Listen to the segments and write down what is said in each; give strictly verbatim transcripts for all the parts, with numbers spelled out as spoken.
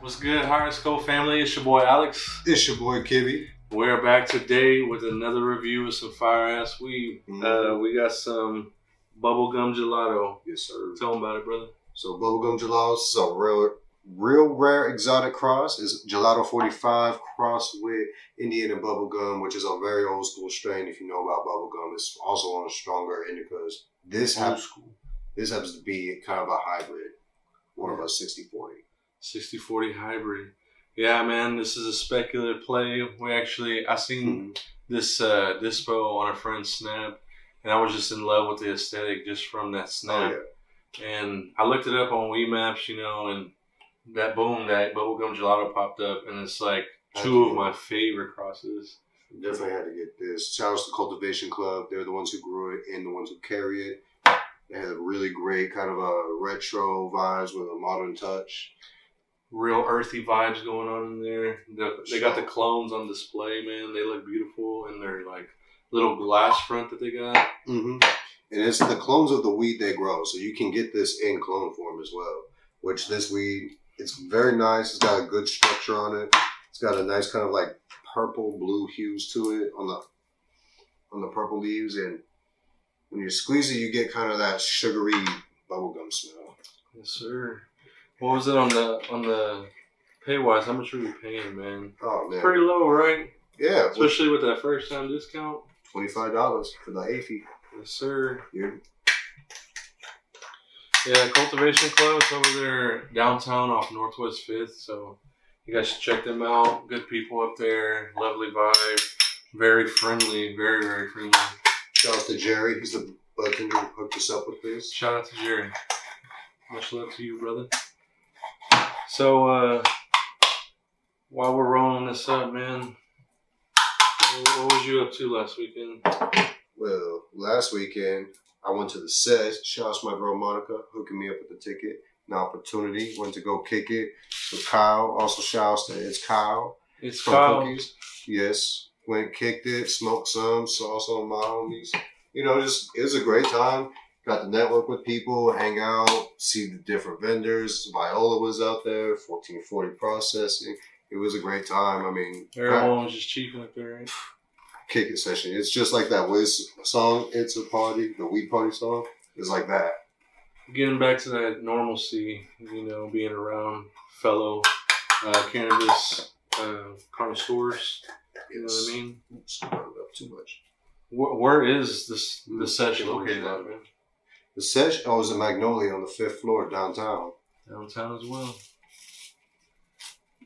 What's good, HigherScope family? It's your boy Alex. It's your boy Kibby. We're back today with another review of some fire ass weed. Mm-hmm. Uh, we got some Bubblegum Gelato. Yes, sir. Tell them about it, brother. So Bubblegum Gelato is a real, real rare exotic cross. It's Gelato forty-five crossed with Indiana bubblegum, which is a very old school strain. If you know about bubblegum, it's also on a stronger indicas. This happens. This happens to be kind of a hybrid, one of a sixty forty hybrid. Yeah, man, this is a speculative play. We actually, I seen mm-hmm. this uh, dispo on a friend's snap, and I was just in love with the aesthetic just from that snap. Oh, yeah. And I looked it up on We Maps, you know, and that boom, that bubblegum gelato popped up, and it's like two of my favorite crosses. Definitely had to get this. Shout out to Cultivation Club. They're the ones who grew it and the ones who carry it. They had a really great kind of a retro vibes with a modern touch. Real earthy vibes going on in there. The, they got the clones on display, man. They look beautiful in their like little glass front that they got. Mm-hmm. And it's the clones of the weed they grow. So you can get this in clone form as well, which this weed, it's very nice. It's got a good structure on it. It's got a nice kind of like purple blue hues to it on the, on the purple leaves. And when you squeeze it, you get kind of that sugary bubblegum smell. Yes, sir. What was it on the on the pay wise? How much were you paying, man? Oh man, pretty low, right? Yeah, especially with that first time discount. Twenty-five dollars for the A F I. Yes, sir. Yeah. Yeah, Cultivation Club is over there downtown off Northwest Fifth. So you guys should check them out. Good people up there. Lovely vibe. Very friendly. Very very friendly. Shout out to Jerry. He's the bartender who hooked us up with this. Shout out to Jerry. Much love to you, brother. So, uh, while we're rolling this up, man, what, what was you up to last weekend? Well, last weekend, I went to the sets. Shout out to my bro, Monica, hooking me up with the ticket. An opportunity. Went to go kick it with Kyle. Also, shout out to It's Kyle. It's from Kyle. Cookies. Yes. Went, kicked it, smoked some, saw some of my homies. You know, just it was a great time. Got to network with people, hang out, see the different vendors. Viola was out there, fourteen forty processing. It was a great time. I mean, everyone was just cheaping up there, right? Kick it session. It's just like that Wiz song, It's a Party, the Weed Party song. It's like that. Getting back to that normalcy, you know, being around fellow uh, cannabis uh, connoisseurs. You know what I mean? Oops, I brought it up too much. Where, where is this the session located at, man? The session, oh, it was in Magnolia on the fifth floor downtown. Downtown as well.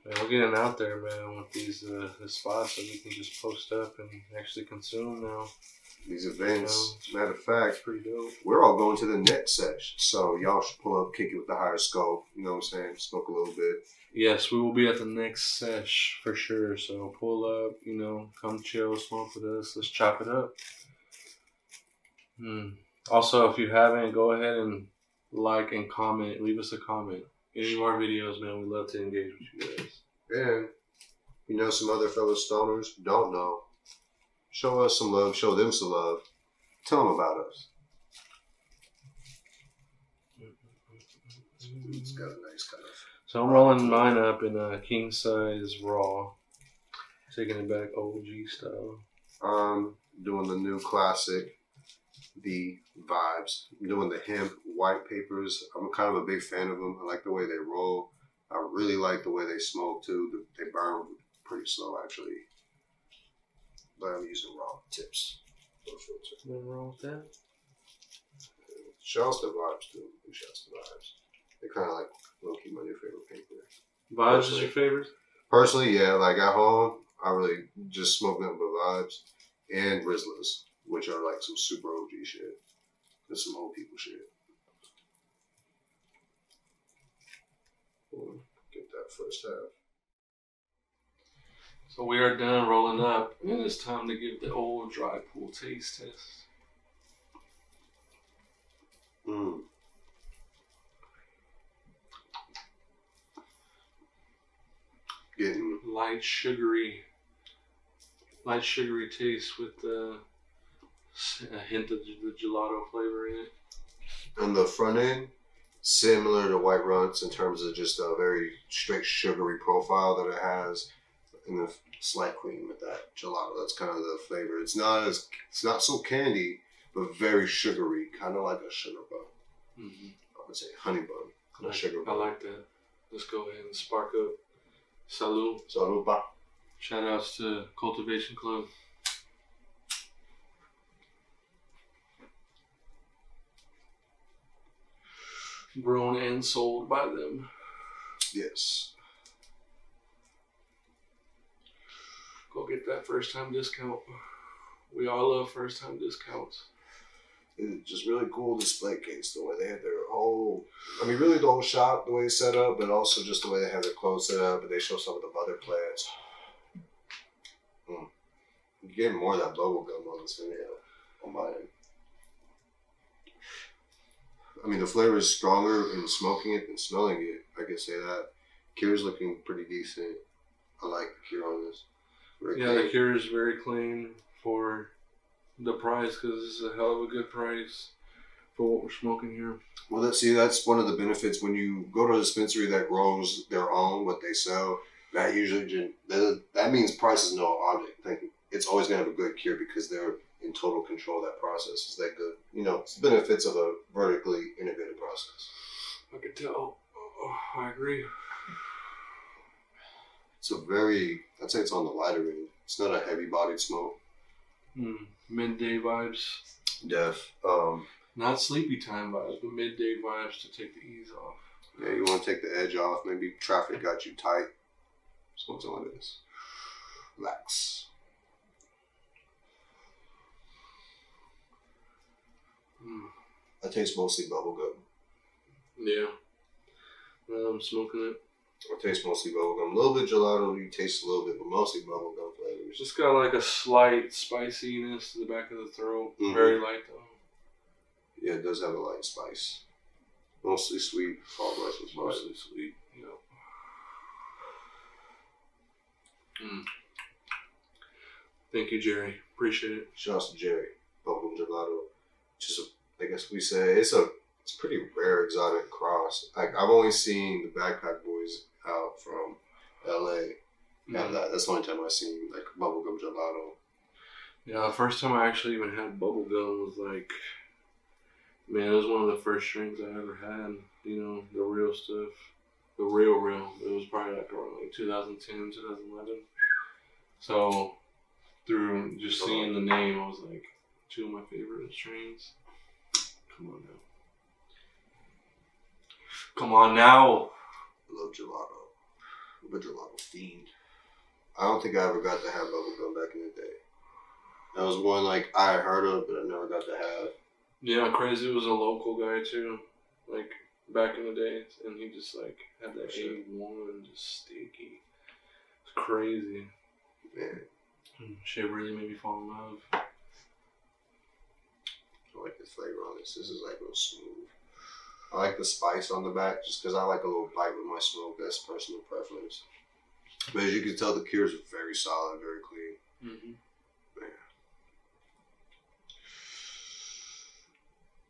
Man, we're getting out there, man, with these uh, the spots that we can just post up and actually consume now. These events, you know, matter of fact, pretty dope. We're all going to the next session, so y'all should pull up, kick it with the HigherScope. You know what I'm saying? Smoke a little bit. Yes, we will be at the next sesh for sure. So pull up, you know, come chill, smoke with us. Let's chop it up. Hmm. Also, if you haven't, go ahead and like and comment. Leave us a comment. Any of our videos, man, we love to engage with you guys. And you know, some other fellow stoners don't know. Show us some love. Show them some love. Tell them about us. It's got a nice kind of. So I'm rolling mine up in a king size raw, taking it back O G style. I'm doing the new classic. The vibes. I'm doing the hemp white papers. I'm kind of a big fan of them. I like the way they roll. I really like the way they smoke too. They burn pretty slow actually. But I'm using raw tips. Nothing wrong with that. Shouts to vibes too. Shouts to vibes. They're kind of like low key my new favorite paper. Vibes personally, is your favorite? Personally, yeah. Like at home, I really just smoke nothing but vibes and Rizlas, which are like some super O G shit and some old people shit. We'll get that first half. So we are done rolling up, and it's time to give the old dry pool taste test. Mm. Getting light sugary, light sugary taste with the. Uh, A hint of the gelato flavor in it. On the front end, similar to White Runts in terms of just a very straight sugary profile that it has, and the slight cream with that gelato. That's kind of the flavor. It's not as it's not so candy, but very sugary, kind of like a sugar bun. Mm-hmm. I would say honey bun, not like, sugar bun. I like that. Let's go ahead and spark up. Salud. Salud, pa. Shout outs to Cultivation Club. Grown and sold by them. Yes. Go get that first time discount. We all love first time discounts. It's just really cool display case, the way they have their whole, I mean really the whole shop, the way it's set up, but also just the way they have their clothes set up, and they show some of the other plants. Mm. You're getting more of that bubblegum on this video, on my end. I mean, the flavor is stronger in smoking it than smelling it. I can say that. Cure's looking pretty decent. I like the cure on this. Very yeah, clean. The cure is very clean for the price, because it's a hell of a good price for what we're smoking here. Well, let's see, that's one of the benefits. When you go to a dispensary that grows their own, what they sell, that usually, that means price is no object. Thank you. It's always going to have a good cure because they're in total control of that process. Is that good? You know, it's the benefits of a vertically integrated process. I could tell. Oh, I agree. It's a very, I'd say it's on the lighter end. It's not a heavy bodied smoke. Mm, midday vibes. Def. Um, not sleepy time vibes, but midday vibes to take the ease off. Yeah, you want to take the edge off. Maybe traffic got you tight. So what's all it is? Relax. I taste mostly bubblegum. Yeah. I'm smoking it. I taste mostly bubblegum. A little bit gelato, you taste a little bit, but mostly bubblegum flavors. Just got like a slight spiciness to the back of the throat. Mm-hmm. Very light though. Yeah, it does have a light spice. Mostly sweet. All rice was mostly sweet. Yeah. Mm. Thank you, Jerry. Appreciate it. Shouts to Jerry. Bubblegum Gelato. Just a I guess we say it's a it's a pretty rare exotic cross. Like I've only seen the Backpack Boys out from L A have mm. that. That's the only time I've seen like bubblegum gelato. Yeah, the first time I actually even had bubblegum was like, man, it was one of the first drinks I ever had. You know, the real stuff, the real real. It was probably like around like two thousand ten, two thousand eleven. So through just seeing the name, I was like, two of my favorite strains. Come on now. Come on now. I love gelato. I'm a gelato fiend. I don't think I ever got to have bubblegum back in the day. That was one like I heard of, but I never got to have. Yeah, Crazy was a local guy too, like back in the day, and he just like had that A one, just sticky. It's crazy. Man, shit really made me fall in love. I like the flavor on this. This is like real smooth. I like the spice on the back just because I like a little bite with my smoke. That's personal preference. But as you can tell, the cures are very solid, very clean. Mm-hmm. Man.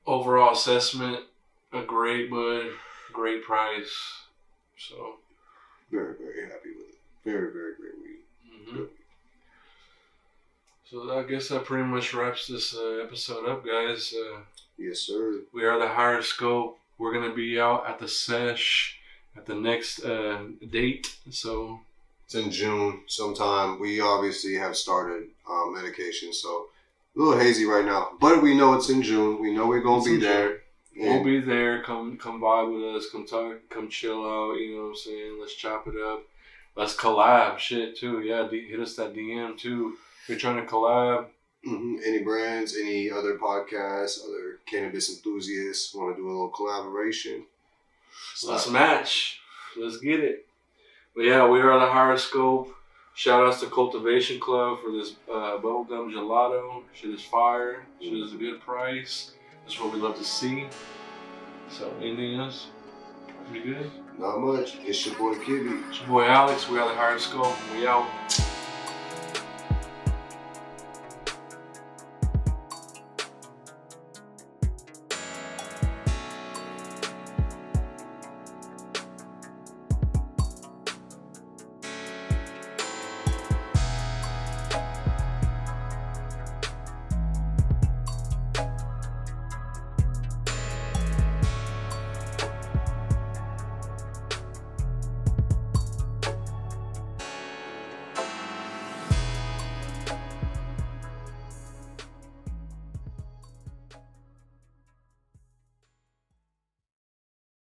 Overall assessment, a great bud, great price. So very, very happy with it. Very, very great weed. Mm-hmm. Good. So I guess that pretty much wraps this uh, episode up, guys. Uh, yes, sir. We are the HigherScope. We're going to be out at the sesh at the next uh, date. So it's in June sometime. We obviously have started um, medication, so a little hazy right now. But we know it's in June. We know we're going to be there. We'll be there. Come come vibe with us. Come talk. Come chill out. You know what I'm saying? Let's chop it up. Let's collab shit, too. Yeah, D hit us that D M, too. We're trying to collab. Mm-hmm. Any brands, any other podcasts, other cannabis enthusiasts want to do a little collaboration? So let's match. Let's get it. But yeah, we are the HigherScope. Shout outs to Cultivation Club for this uh, bubblegum gelato. Shit is fire. Shit is a good price. That's what we love to see. So anything else? Pretty good? Not much. It's your boy Kibby. It's your boy Alex. We are the HigherScope. We out.